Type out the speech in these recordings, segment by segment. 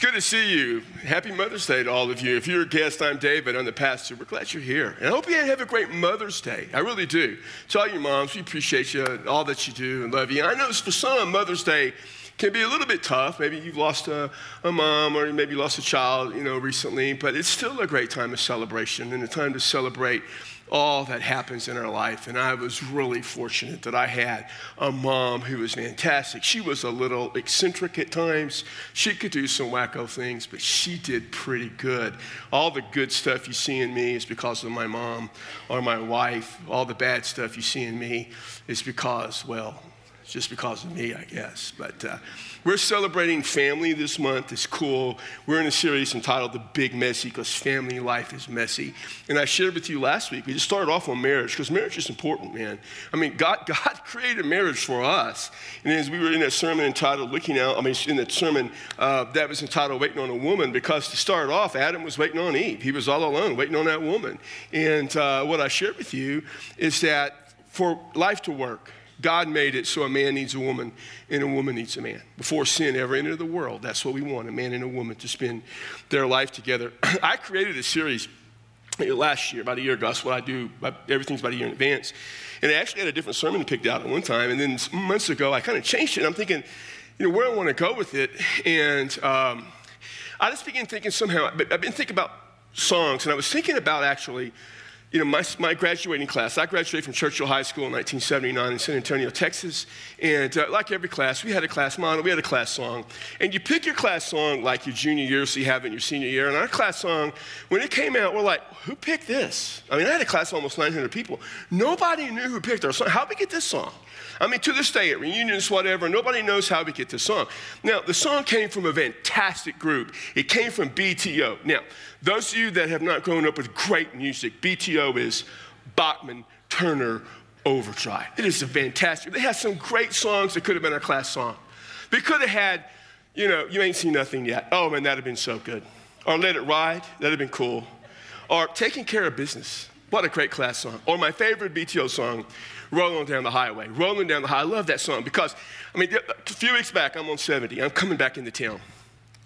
It's good to see you. Happy Mother's Day to all of you. If you're a guest, I'm David. I'm the pastor. We're glad you're here. And I hope you have a great Mother's Day. I really do. To all you moms, we appreciate you and all that you do and love you. And I know for some, Mother's Day can be a little bit tough. Maybe you've lost a mom or maybe you lost a child, recently. But it's still a great time of celebration and a time to celebrate all that happens in our life. And I was really fortunate that I had a mom who was fantastic. She was a little eccentric at times. She could do some wacko things, but she did pretty good. All the good stuff you see in me is because of my mom or my wife. All the bad stuff you see in me is because, well, just because of me, I guess. But we're celebrating family this month. It's cool. We're in a series entitled The Big Messy, because family life is messy. And I shared with you last week, we just started off on marriage, because marriage is important, man. I mean, God created marriage for us. And as we were in that sermon entitled, that was entitled Waiting on a Woman, because to start off, Adam was waiting on Eve. He was all alone, waiting on that woman. And what I shared with you is that for life to work, God made it so a man needs a woman and a woman needs a man. Before sin ever entered the world, that's what we want, a man and a woman to spend their life together. I created a series last year, about a year ago. That's what I do. Everything's about a year in advance. And I actually had a different sermon picked out at one time. And then months ago, I kind of changed it. I'm thinking, where I want to go with it. And I just began thinking somehow, but I've been thinking about songs. And I was thinking about actually, my graduating class. I graduated from Churchill High School in 1979 in San Antonio, Texas. And like every class, we had a class motto, we had a class song. And you pick your class song like your junior year, so you have it in your senior year. And our class song, when it came out, we're like, who picked this? I mean, I had a class of almost 900 people. Nobody knew who picked our song. How'd we get this song? I mean, to this day, at reunions, whatever, nobody knows how we get this song. Now, the song came from a fantastic group. It came from BTO. Now, those of you that have not grown up with great music, BTO is Bachman, Turner, Overdrive. It is a fantastic. They had some great songs that could have been our class song. They could have had, You Ain't Seen Nothing Yet. Oh, man, that would have been so good. Or Let It Ride. That would have been cool. Or Taking Care of Business. What a great class song. Or my favorite BTO song, Rolling Down the Highway. I love that song because, a few weeks back, I'm on 70. I'm coming back into town.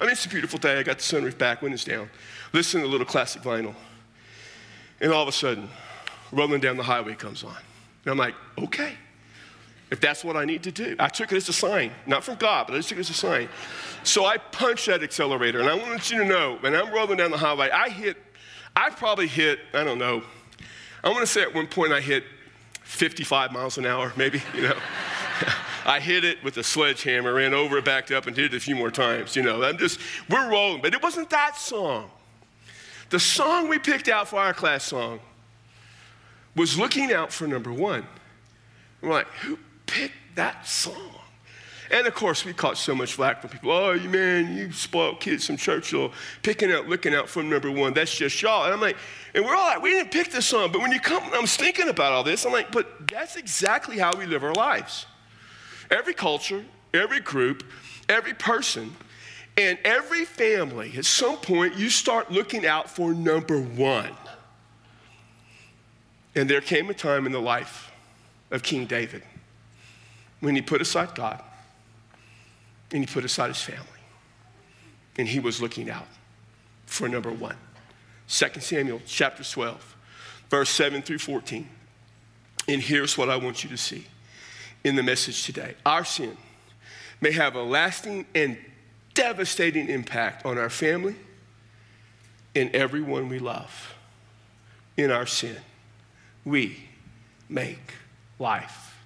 It's a beautiful day. I got the sunroof back, windows down. Listen to a little classic vinyl. And all of a sudden, Rolling Down the Highway comes on. And I'm like, okay, if that's what I need to do. I took it as a sign, not from God, but I just took it as a sign. So I punched that accelerator. And I want you to know, when I'm rolling down the highway, I want to say at one point I hit 55 miles an hour, maybe. I hit it with a sledgehammer, ran over it, backed up, and did it a few more times. We're rolling. But it wasn't that song. The song we picked out for our class song was Looking Out for Number One. We're like, who picked that song? And of course, we caught so much flack from people. Oh, man, you spoiled kids from Churchill, picking out, looking out for number one. That's just y'all. And I'm like, and we're all like, we didn't pick this song. But when you come, I was thinking about all this. I'm like, but that's exactly how we live our lives. Every culture, every group, every person, and every family, at some point, you start looking out for number one. And there came a time in the life of King David when he put aside God. And he put aside his family. And he was looking out for number one. 2 Samuel chapter 12, verse 7 through 14. And here's what I want you to see in the message today. Our sin may have a lasting and devastating impact on our family and everyone we love. In our sin, we make life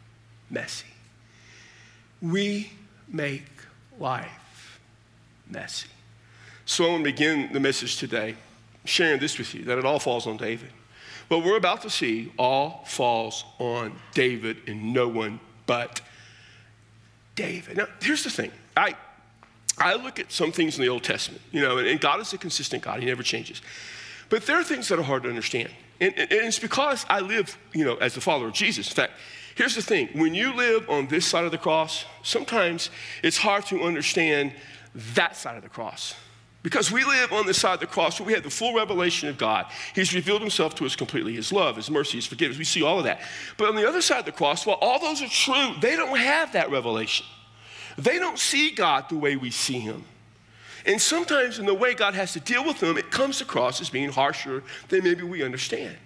messy. We make life messy. So I'm going to begin the message today sharing this with you, that it all falls on David. What we're about to see all falls on David and no one but David. Now, here's the thing. I look at some things in the Old Testament, and God is a consistent God. He never changes. But there are things that are hard to understand. And it's because I live, as a follower of Jesus. In fact, here's the thing. When you live on this side of the cross, sometimes it's hard to understand that side of the cross. Because we live on this side of the cross where we have the full revelation of God. He's revealed himself to us completely. His love, his mercy, his forgiveness. We see all of that. But on the other side of the cross, while all those are true, they don't have that revelation. They don't see God the way we see him. And sometimes in the way God has to deal with them, it comes across as being harsher than maybe we understand.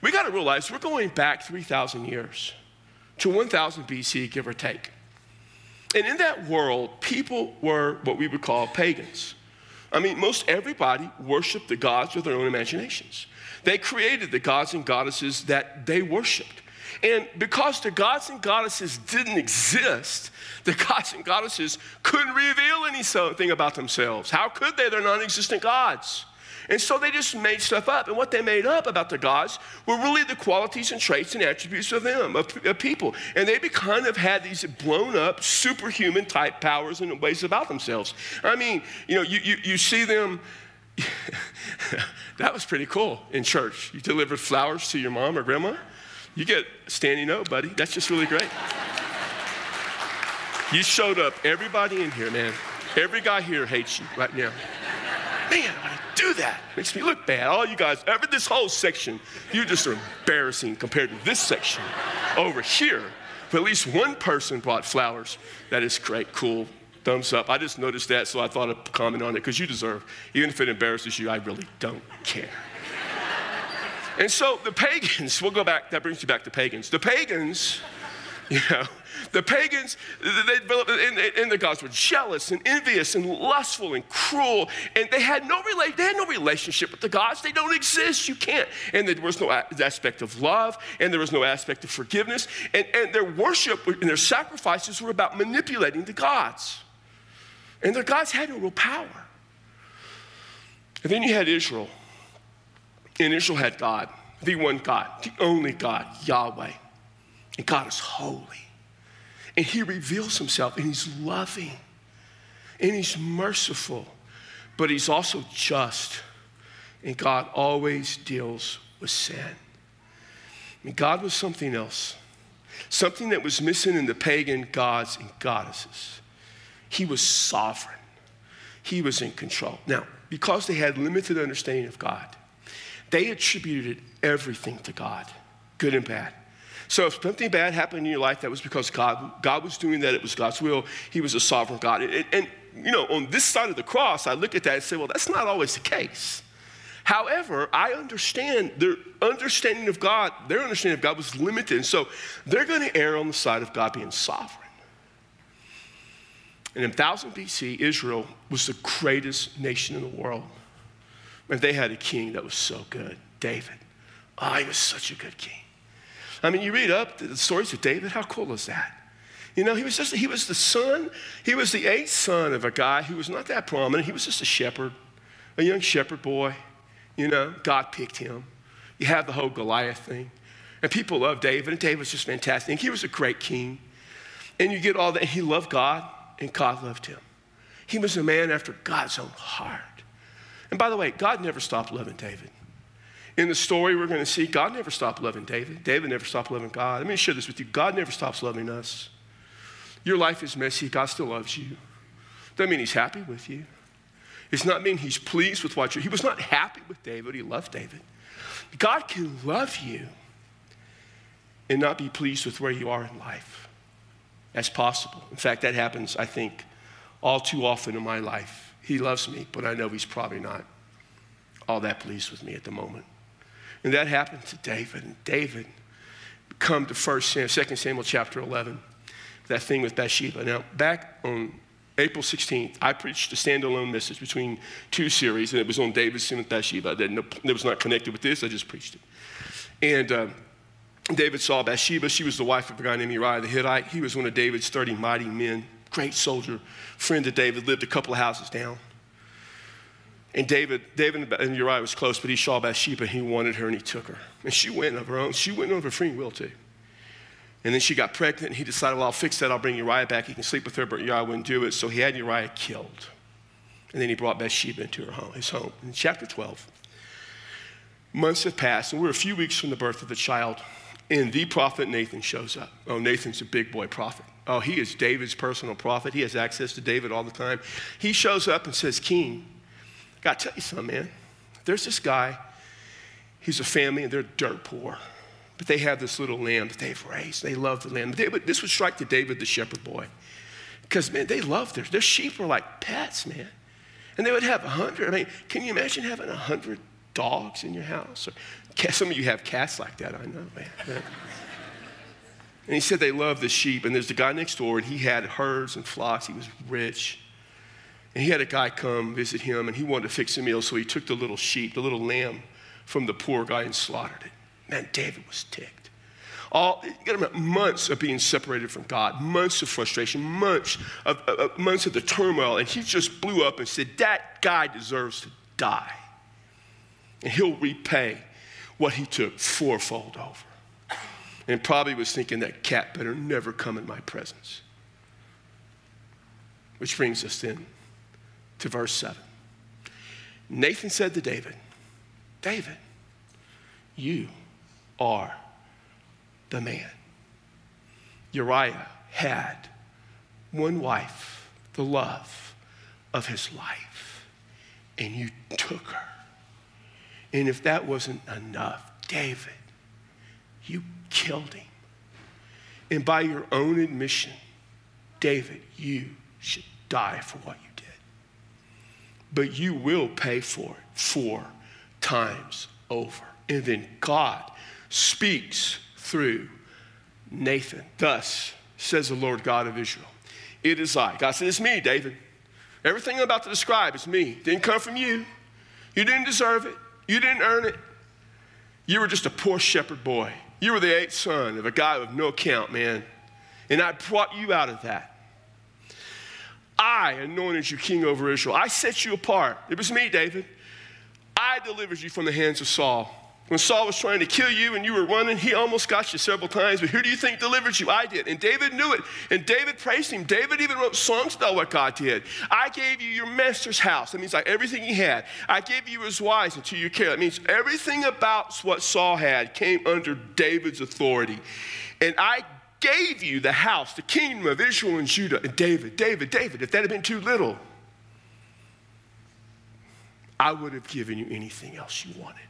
We got to realize we're going back 3,000 years to 1000 BC, give or take. And in that world, people were what we would call pagans. I mean, most everybody worshiped the gods with their own imaginations. They created the gods and goddesses that they worshiped. And because the gods and goddesses didn't exist, the gods and goddesses couldn't reveal anything about themselves. How could they? They're non-existent gods. And so they just made stuff up. And what they made up about the gods were really the qualities and traits and attributes of them, of people. And they kind of had these blown up superhuman type powers and ways about themselves. I mean, you see them. That was pretty cool in church. You delivered flowers to your mom or grandma. You get a standing O, buddy. That's just really great. You showed up. Everybody in here, man. Every guy here hates you right now. Man, I want to do that. Makes me look bad. All you guys, this whole section, you just are embarrassing compared to this section over here. But at least one person brought flowers. That is great. Cool. Thumbs up. I just noticed that, so I thought I'd comment on it because you deserve. Even if it embarrasses you, I really don't care. And so the pagans, we'll go back, that brings you back to pagans. The pagans, they developed, and the gods were jealous and envious and lustful and cruel, and they had no relationship with the gods. They don't exist. You can't. And there was no aspect of love, and there was no aspect of forgiveness, and their worship and their sacrifices were about manipulating the gods. And their gods had no real power. And then you had Israel. And Israel had God, the one God, the only God, Yahweh. And God is holy. And he reveals himself, and he's loving, and he's merciful, but he's also just. And God always deals with sin. And God was something else, something that was missing in the pagan gods and goddesses. He was sovereign. He was in control. Now, because they had limited understanding of God, they attributed everything to God, good and bad. So if something bad happened in your life, that was because God was doing that. It was God's will. He was a sovereign God. And on this side of the cross, I look at that and say, well, that's not always the case. However, I understand their understanding of God was limited. And so they're going to err on the side of God being sovereign. And in 1000 BC, Israel was the greatest nation in the world. And they had a king that was so good, David. Oh, he was such a good king. I mean, you read up the stories of David. How cool is that? He was the eighth son of a guy who was not that prominent. He was just a young shepherd boy. God picked him. You have the whole Goliath thing. And people love David, and David's just fantastic. He was a great king. And you get all that. He loved God, and God loved him. He was a man after God's own heart. And by the way, God never stopped loving David. In the story we're going to see, God never stopped loving David. David never stopped loving God. Let me share this with you. God never stops loving us. Your life is messy. God still loves you. Doesn't mean he's happy with you. It's not mean he's pleased with what he was not happy with David. He loved David. God can love you and not be pleased with where you are in life. That's possible. In fact, that happens, I think, all too often in my life. He loves me, but I know he's probably not all that pleased with me at the moment. And that happened to David. And David come to 2 Samuel chapter 11, that thing with Bathsheba. Now, back on April 16th, I preached a standalone message between two series, and it was on David's sin with Bathsheba. That was not connected with this. I just preached it. And David saw Bathsheba. She was the wife of a guy named Uriah the Hittite. He was one of David's 30 mighty men. Great soldier, friend of David, lived a couple of houses down. And David and Uriah was close, but he saw Bathsheba. He wanted her, and he took her. And she went of her own. She went of her free will, too. And then she got pregnant, and he decided, well, I'll fix that. I'll bring Uriah back. He can sleep with her, but Uriah wouldn't do it. So he had Uriah killed. And then he brought Bathsheba into his home. In chapter 12, months have passed, and we're a few weeks from the birth of the child. And the prophet Nathan shows up. Oh, Nathan's a big boy prophet. Oh, he is David's personal prophet. He has access to David all the time. He shows up and says, King, I got to tell you something, man. There's this guy. He's a family, and they're dirt poor. But they have this little lamb that they've raised. They love the lamb. This would strike to David, the shepherd boy. Because, man, they love their sheep are like pets, man. And they would have 100. I mean, can you imagine having 100 dogs in your house? Or some of you have cats like that, I know, man. And he said they loved the sheep. And there's the guy next door, and he had herds and flocks. He was rich. And he had a guy come visit him, and he wanted to fix a meal, so he took the little sheep, the little lamb, from the poor guy and slaughtered it. Man, David was ticked. Months of being separated from God, months of frustration, months of the turmoil, and he just blew up and said, that guy deserves to die. And he'll repay what he took fourfold over. And probably was thinking, that cat better never come in my presence. Which brings us then to verse 7. Nathan said to David, David, you are the man. Uriah had one wife, the love of his life, and you took her. And if that wasn't enough, David, you killed him. And by your own admission, David, you should die for what you did. But you will pay for it 4 times over. And then God speaks through Nathan. Thus says the Lord God of Israel, it is I. God said, it's me, David. Everything I'm about to describe is me. It didn't come from you. You didn't deserve it. You didn't earn it. You were just a poor shepherd boy. You were the 8th son of a guy with no account, man. And I brought you out of that. I anointed you king over Israel. I set you apart. It was me, David. I delivered you from the hands of Saul. When Saul was trying to kill you and you were running, he almost got you several times. But who do you think delivered you? I did. And David knew it. And David praised him. David even wrote songs about what God did. I gave you your master's house. That means like everything he had. I gave you his wives and to your care. That means everything about what Saul had came under David's authority. And I gave you the house, the kingdom of Israel and Judah. And David, if that had been too little, I would have given you anything else you wanted.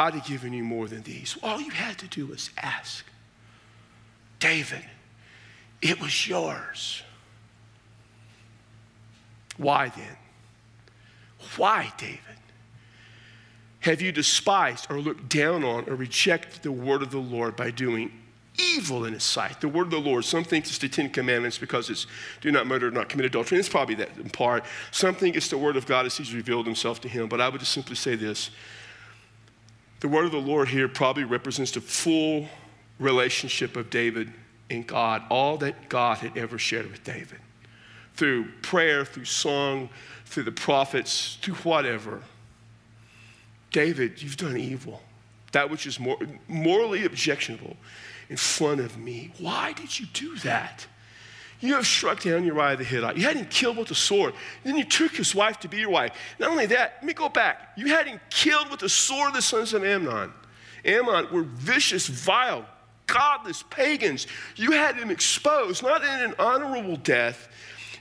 I'd have given you more than these. All you had to do was ask. David, it was yours. Why then? Why, David, have you despised or looked down on or rejected the word of the Lord by doing evil in his sight? The word of the Lord. Some think it's the 10 Commandments because it's do not murder, do not commit adultery. And it's probably that in part. Some think it's the word of God as he's revealed himself to him. But I would just simply say this. The word of the Lord here probably represents the full relationship of David and God, all that God had ever shared with David. Through prayer, through song, through the prophets, through whatever. David, you've done evil. That which is morally objectionable in front of me. Why did you do that? You have struck down Uriah the Hittite. You had him killed with a sword. Then you took his wife to be your wife. Not only that, let me go back. You had him killed with the sword of the sons of Amnon. Amnon were vicious, vile, godless pagans. You had him exposed, not in an honorable death.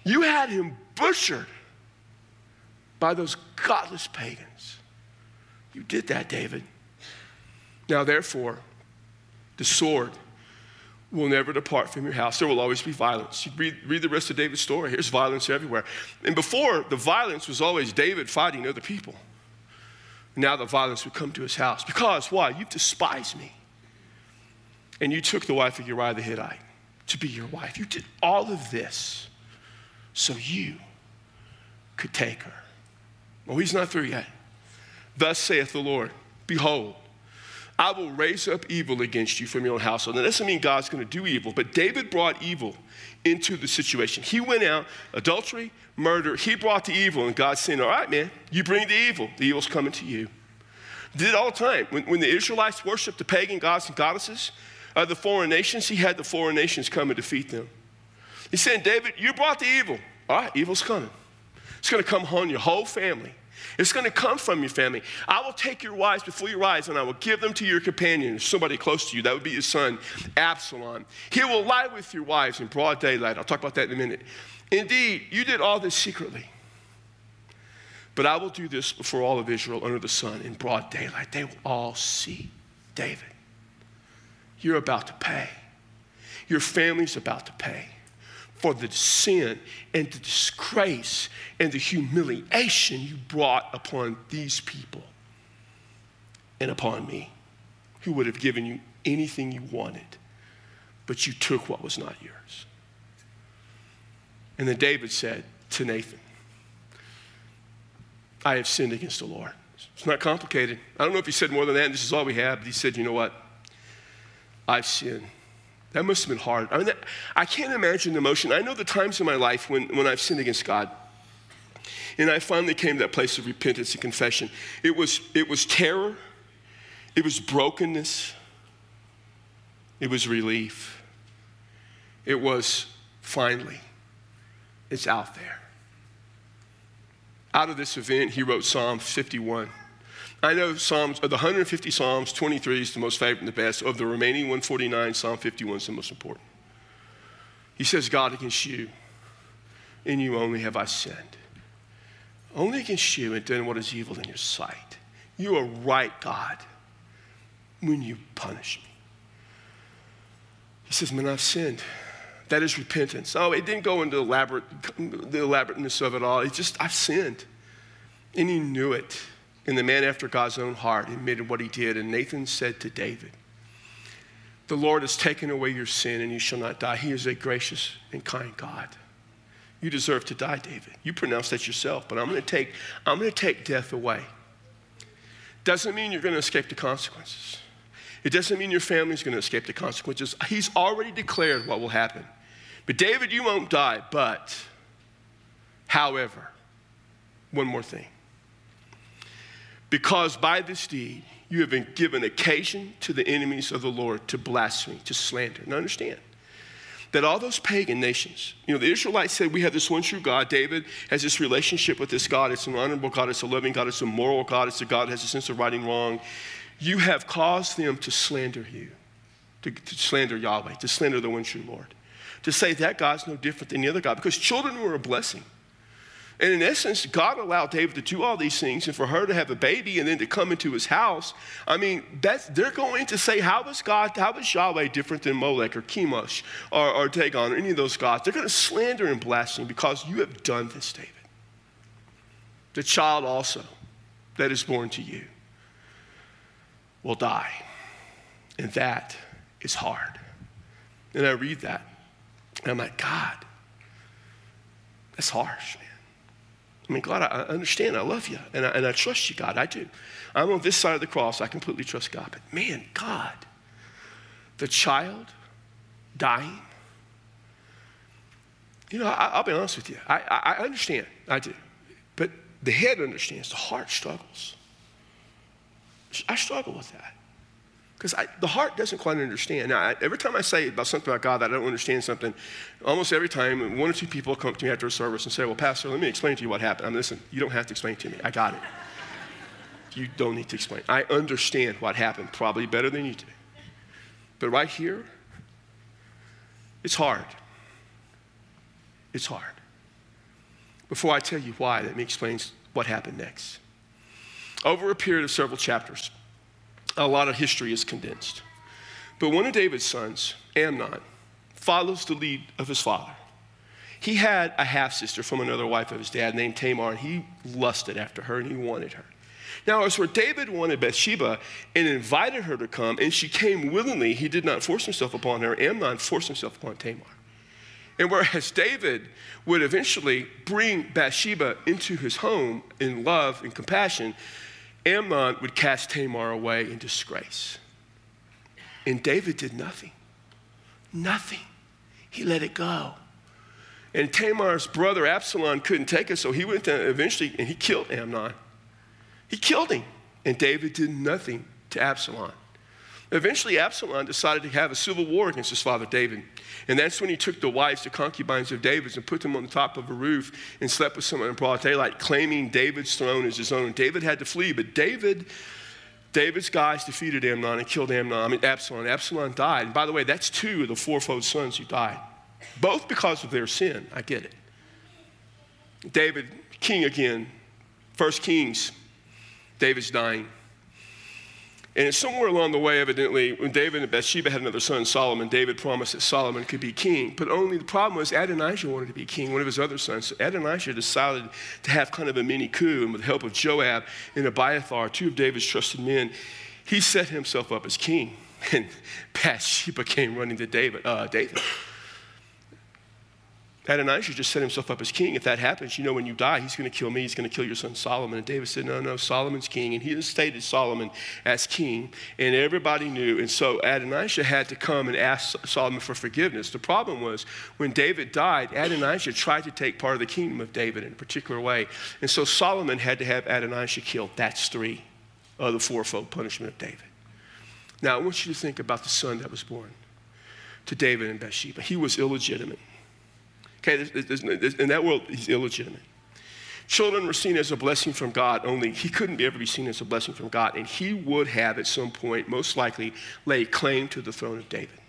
You had him butchered by those godless pagans. You did that, David. Now, therefore, the sword will never depart from your house. There will always be violence. You read the rest of David's story. Here's violence everywhere. And before, the violence was always David fighting other people. Now the violence would come to his house. Because why? You despised me. And you took the wife of Uriah the Hittite to be your wife. You did all of this so you could take her. Well, he's not through yet. Thus saith the Lord, behold, I will raise up evil against you from your own household. Now, that doesn't mean God's going to do evil, but David brought evil into the situation. He went out, adultery, murder. He brought the evil, and God said, all right, man, you bring the evil. The evil's coming to you. Did it all the time. When the Israelites worshiped the pagan gods and goddesses of the foreign nations, he had the foreign nations come and defeat them. He said, David, you brought the evil. All right, evil's coming. It's going to come on your whole family. It's going to come from your family. I will take your wives before your eyes, and I will give them to your companion, somebody close to you. That would be your son, Absalom. He will lie with your wives in broad daylight. I'll talk about that in a minute. Indeed, you did all this secretly. But I will do this before all of Israel under the sun in broad daylight. They will all see, David, you're about to pay. Your family's about to pay for the sin and the disgrace and the humiliation you brought upon these people and upon me, who would have given you anything you wanted, but you took what was not yours. And then David said to Nathan, I have sinned against the Lord. It's not complicated. I don't know if he said more than that, and this is all we have, but he said, you know what? I've sinned. That must have been hard. I mean, I can't imagine the emotion. I know the times in my life when I've sinned against God, and I finally came to that place of repentance and confession. It was terror. It was brokenness. It was relief. It was, finally, it's out there. Out of this event, he wrote Psalm 51. I know Psalms, of the 150 Psalms, 23 is the most favorite and the best. Of the remaining 149, Psalm 51 is the most important. He says, God, against you, in you only have I sinned. Only against you and done what is evil in your sight. You are right, God, when you punish me. He says, man, I've sinned. That is repentance. Oh, it didn't go into the elaborateness of it all. It's just, I've sinned. And he knew it. And the man after God's own heart admitted what he did. And Nathan said to David, the Lord has taken away your sin and you shall not die. He is a gracious and kind God. You deserve to die, David. You pronounced that yourself, but I'm going to take death away. Doesn't mean you're going to escape the consequences. It doesn't mean your family's going to escape the consequences. He's already declared what will happen. But David, you won't die, but however, one more thing. Because by this deed, you have been given occasion to the enemies of the Lord to blaspheme, to slander. Now understand that all those pagan nations, you know, the Israelites said, we have this one true God. David has this relationship with this God. It's an honorable God. It's a loving God. It's a moral God. It's a God that has a sense of right and wrong. You have caused them to slander you, to slander Yahweh, to slander the one true Lord, to say that God's no different than the other God, because children were a blessing. And in essence, God allowed David to do all these things and for her to have a baby and then to come into his house. I mean, they're going to say, how is Yahweh different than Molech or Chemosh or Dagon or any of those gods? They're going to slander and blaspheme because you have done this, David. The child also that is born to you will die. And that is hard. And I read that and I'm like, God, that's harsh, man. I mean, God, I understand. I love you. And I trust you, God. I do. I'm on this side of the cross. I completely trust God. But man, God, the child dying. You know, I'll be honest with you. I understand. I do. But the head understands. The heart struggles. I struggle with that. Because the heart doesn't quite understand. Now, every time I say about something about God that I don't understand something, almost every time one or two people come to me after a service and say, well, Pastor, let me explain to you what happened. I mean, listen, you don't have to explain to me. I got it. You don't need to explain. I understand what happened probably better than you do. But right here, it's hard. It's hard. Before I tell you why, let me explain what happened next. Over a period of several chapters, a lot of history is condensed. But one of David's sons, Amnon, follows the lead of his father. He had a half-sister from another wife of his dad named Tamar, and he lusted after her, and he wanted her. Now, as where David wanted Bathsheba and invited her to come, and she came willingly. He did not force himself upon her. Amnon forced himself upon Tamar. And whereas David would eventually bring Bathsheba into his home in love and compassion, Amnon would cast Tamar away in disgrace. And David did nothing. Nothing. He let it go. And Tamar's brother Absalom couldn't take it, so he went to eventually, and he killed Amnon. He killed him. And David did nothing to Absalom. Eventually, Absalom decided to have a civil war against his father David. And that's when he took the wives, the concubines of David's, and put them on the top of a roof and slept with someone in broad daylight, claiming David's throne as his own. David had to flee, but David's guys defeated Amnon and killed Absalom. Absalom died. And by the way, that's two of the fourfold sons who died, both because of their sin. I get it. David, king again, 1 Kings, David's dying. And somewhere along the way, evidently, when David and Bathsheba had another son, Solomon, David promised that Solomon could be king. But only the problem was Adonijah wanted to be king, one of his other sons. So Adonijah decided to have kind of a mini coup, and with the help of Joab and Abiathar, two of David's trusted men, he set himself up as king. And Bathsheba came running to David. Adonijah just set himself up as king. If that happens, you know, when you die, he's going to kill me. He's going to kill your son Solomon. And David said, no, Solomon's king. And he just stated Solomon as king. And everybody knew. And so Adonijah had to come and ask Solomon for forgiveness. The problem was when David died, Adonijah tried to take part of the kingdom of David in a particular way. And so Solomon had to have Adonijah killed. That's three of the fourfold punishment of David. Now, I want you to think about the son that was born to David and Bathsheba. He was illegitimate. Okay, in that world, he's illegitimate. Children were seen as a blessing from God, only he couldn't ever be seen as a blessing from God, and he would have, at some point, most likely, laid claim to the throne of David.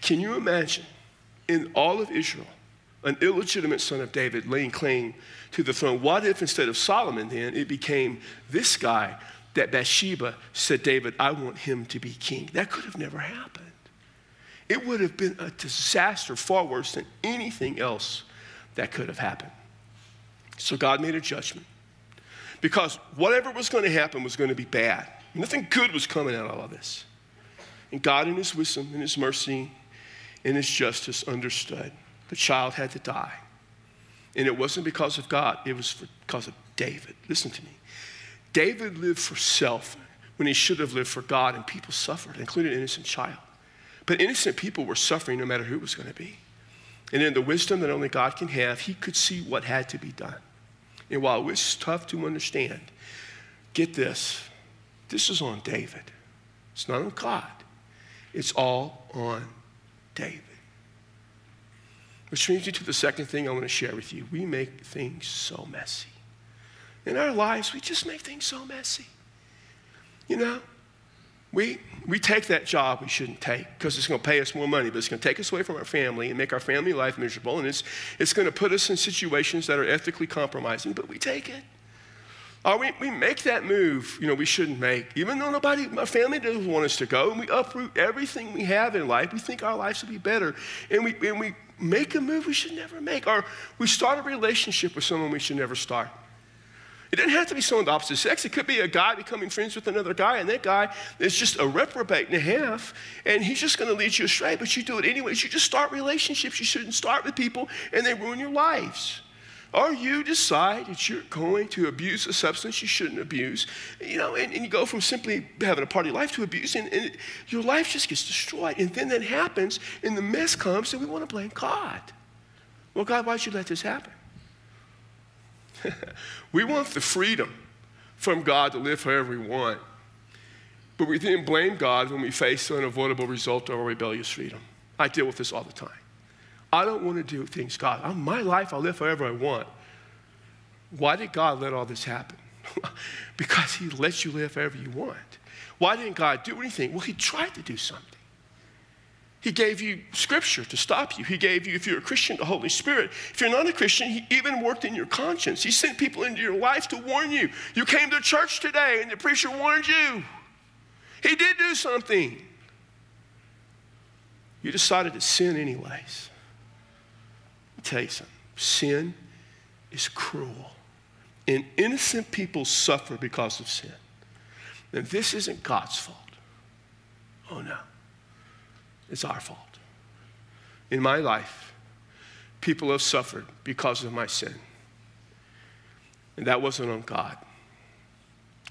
Can you imagine, in all of Israel, an illegitimate son of David laying claim to the throne? What if instead of Solomon, then, it became this guy that Bathsheba said, David, I want him to be king? That could have never happened. It would have been a disaster far worse than anything else that could have happened. So God made a judgment because whatever was going to happen was going to be bad. Nothing good was coming out of all this. And God, in his wisdom, in his mercy, in his justice, understood the child had to die. And it wasn't because of God. It was because of David. Listen to me. David lived for self when he should have lived for God, and people suffered, including an innocent child. But innocent people were suffering no matter who it was going to be. And in the wisdom that only God can have, he could see what had to be done. And while it was tough to understand, get this, this is on David. It's not on God. It's all on David. Which brings me to the second thing I want to share with you. We make things so messy. In our lives, we just make things so messy. You know? We take that job we shouldn't take because it's going to pay us more money, but it's going to take us away from our family and make our family life miserable, and it's going to put us in situations that are ethically compromising, but we take it. Or we make that move, you know, we shouldn't make, even though my family doesn't want us to go, and we uproot everything we have in life. We think our lives will be better, and we make a move we should never make, or we start a relationship with someone we should never start. It didn't have to be someone of the opposite sex. It could be a guy becoming friends with another guy, and that guy is just a reprobate and a half, and he's just going to lead you astray, but you do it anyways. You just start relationships you shouldn't start with people, and they ruin your lives. Or you decide that you're going to abuse a substance you shouldn't abuse, you know, and you go from simply having a party life to abuse, and your life just gets destroyed. And then that happens, and the mess comes, and we want to blame God. Well, God, why'd you let this happen? We want the freedom from God to live however we want, but we then blame God when we face the unavoidable result of our rebellious freedom. I deal with this all the time. I don't want to do things, God. My life, I'll live however I want. Why did God let all this happen? Because he lets you live however you want. Why didn't God do anything? Well, he tried to do something. He gave you scripture to stop you. He gave you, if you're a Christian, the Holy Spirit. If you're not a Christian, he even worked in your conscience. He sent people into your life to warn you. You came to church today and the preacher warned you. He did do something. You decided to sin anyways. Let me tell you something. Sin is cruel. And innocent people suffer because of sin. And this isn't God's fault. Oh, no. It's our fault. In my life, people have suffered because of my sin. And that wasn't on God.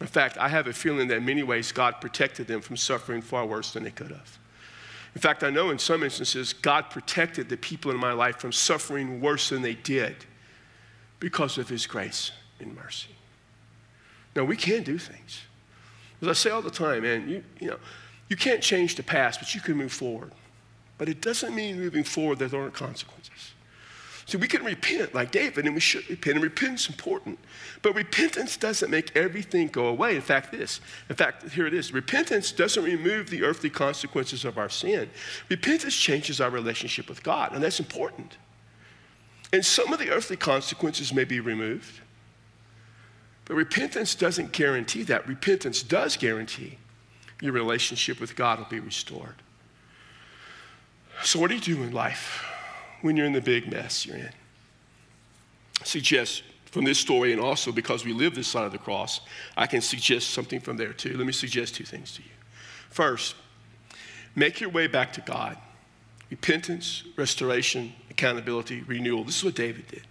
In fact, I have a feeling that in many ways God protected them from suffering far worse than they could have. In fact, I know in some instances God protected the people in my life from suffering worse than they did because of his grace and mercy. Now, we can do things. As I say all the time, man, you can't change the past, but you can move forward. But it doesn't mean moving forward that there aren't consequences. So we can repent like David, and we should repent, and repentance is important. But repentance doesn't make everything go away. In fact, here it is. Repentance doesn't remove the earthly consequences of our sin. Repentance changes our relationship with God, and that's important. And some of the earthly consequences may be removed, but repentance doesn't guarantee that. Repentance does guarantee your relationship with God will be restored. So what do you do in life when you're in the big mess you're in? I suggest from this story, and also because we live this side of the cross, I can suggest something from there too. Let me suggest two things to you. First, make your way back to God. Repentance, restoration, accountability, renewal. This is what David did.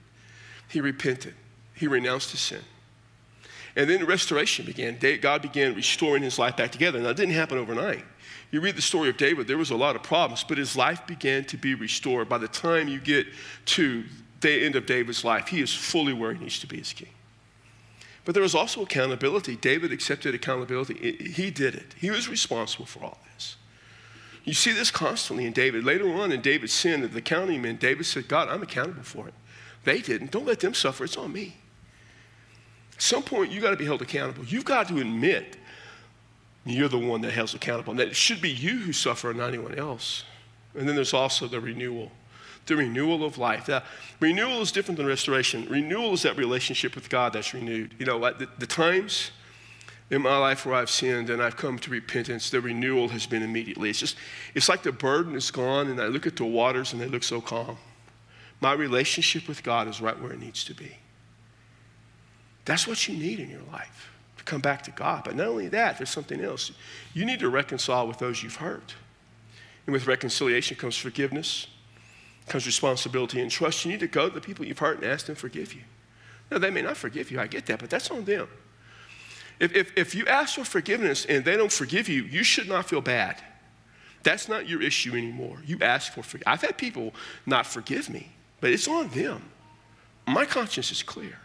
He repented. He renounced his sin. And then restoration began. God began restoring his life back together. Now, it didn't happen overnight. You read the story of David, there was a lot of problems, but his life began to be restored. By the time you get to the end of David's life, he is fully where he needs to be as king. But there was also accountability. David accepted accountability. He did it. He was responsible for all this. You see this constantly in David. Later on in David's sin, the counting men, David said, God, I'm accountable for it. They didn't. Don't let them suffer. It's on me. At some point, you've got to be held accountable. You've got to admit you're the one that holds accountable. And that it should be you who suffer and not anyone else. And then there's also the renewal. The renewal of life. Now, renewal is different than restoration. Renewal is that relationship with God that's renewed. You know, at the times in my life where I've sinned and I've come to repentance, the renewal has been immediately. It's like the burden is gone and I look at the waters and they look so calm. My relationship with God is right where it needs to be. That's what you need in your life, to come back to God. But not only that, there's something else. You need to reconcile with those you've hurt. And with reconciliation comes forgiveness, comes responsibility and trust. You need to go to the people you've hurt and ask them to forgive you. Now, they may not forgive you, I get that, but that's on them. If you ask for forgiveness and they don't forgive you, you should not feel bad. That's not your issue anymore. You ask for forgiveness. I've had people not forgive me, but it's on them. My conscience is clear.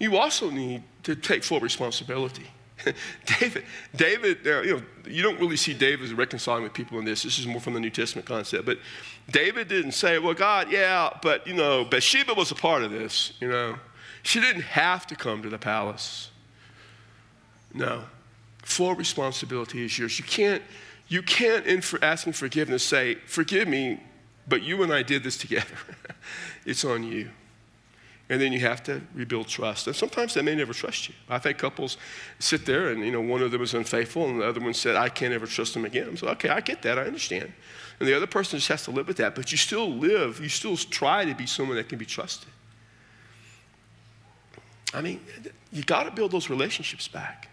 You also need to take full responsibility. David, you know, you don't really see David as reconciling with people in this. This is more from the New Testament concept. But David didn't say, well, God, yeah, but, you know, Bathsheba was a part of this, you know. She didn't have to come to the palace. No. Full responsibility is yours. You can't in for asking forgiveness say, forgive me, but you and I did this together. It's on you. And then you have to rebuild trust. And sometimes they may never trust you. I've had couples sit there and, you know, one of them was unfaithful and the other one said, I can't ever trust them again. I'm so, okay, I get that, I understand. And the other person just has to live with that. But you still try to be someone that can be trusted. I mean, you got to build those relationships back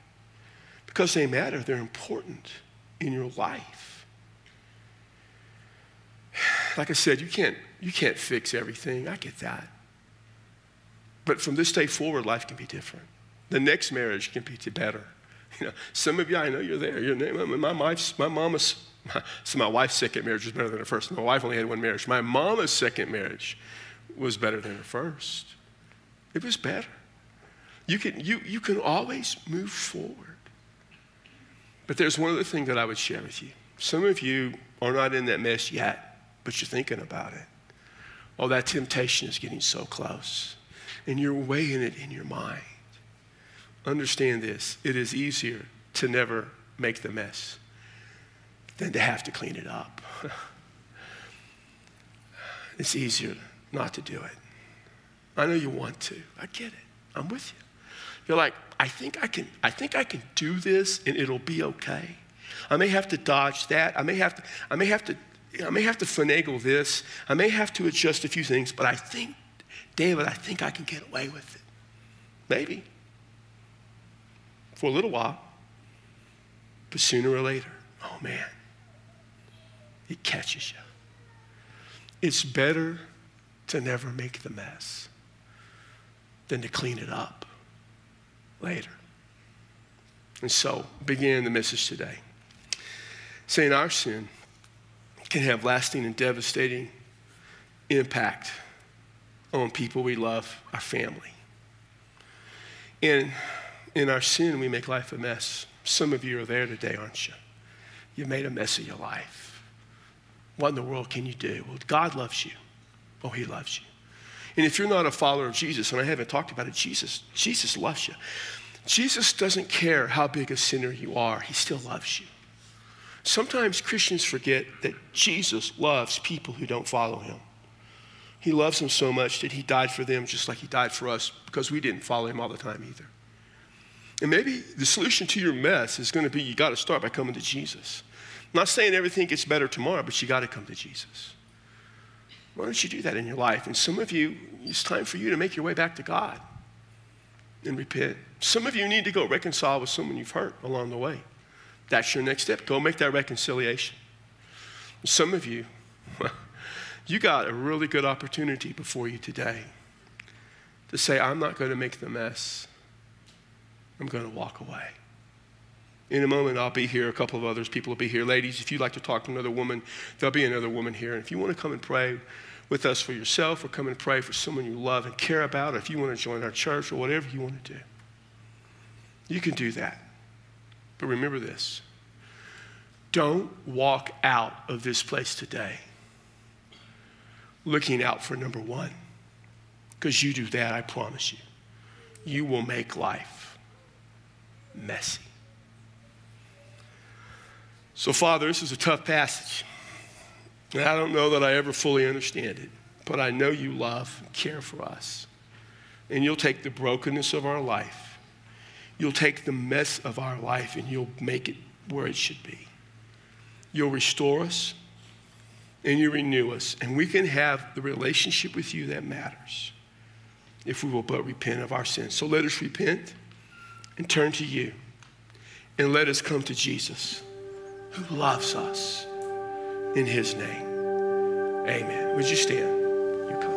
because they matter. They're important in your life. Like I said, you can't fix everything. I get that. But from this day forward, life can be different. The next marriage can be better. You know, some of you, I know you're there. My wife's second marriage was better than her first. My wife only had one marriage. My mama's second marriage was better than her first. It was better. You can always move forward. But there's one other thing that I would share with you. Some of you are not in that mess yet, but you're thinking about it. Oh, that temptation is getting so close. And you're weighing it in your mind. Understand this. It is easier to never make the mess than to have to clean it up. It's easier not to do it. I know you want to. I get it. I'm with you. You're like, I think I can do this and it'll be okay. I may have to dodge that. I may have to finagle this. I may have to adjust a few things, but David, I think I can get away with it. Maybe. For a little while. But sooner or later, oh man, it catches you. It's better to never make the mess than to clean it up later. And so, begin the message today. Saying our sin can have lasting and devastating impact on people we love, our family. And in our sin, we make life a mess. Some of you are there today, aren't you? You made a mess of your life. What in the world can you do? Well, God loves you. Oh, he loves you. And if you're not a follower of Jesus, and I haven't talked about it, Jesus loves you. Jesus doesn't care how big a sinner you are. He still loves you. Sometimes Christians forget that Jesus loves people who don't follow him. He loves them so much that he died for them just like he died for us because we didn't follow him all the time either. And maybe the solution to your mess is going to be you got to start by coming to Jesus. I'm not saying everything gets better tomorrow, but you got to come to Jesus. Why don't you do that in your life? And some of you, it's time for you to make your way back to God and repent. Some of you need to go reconcile with someone you've hurt along the way. That's your next step. Go make that reconciliation. Some of you, you got a really good opportunity before you today to say, I'm not going to make the mess. I'm going to walk away. In a moment, I'll be here. A couple of others, people will be here. Ladies, if you'd like to talk to another woman, there'll be another woman here. And if you want to come and pray with us for yourself or come and pray for someone you love and care about, or if you want to join our church or whatever you want to do, you can do that. But remember this. Don't walk out of this place today looking out for number one, because you do that, I promise you, you will make life messy. So, Father, this is a tough passage, and I don't know that I ever fully understand it, but I know you love and care for us, and you'll take the brokenness of our life, you'll take the mess of our life, and you'll make it where it should be. You'll restore us, and you renew us, and we can have the relationship with you that matters if we will but repent of our sins. So let us repent and turn to you, and let us come to Jesus, who loves us, in his name. Amen. Would you stand? You come.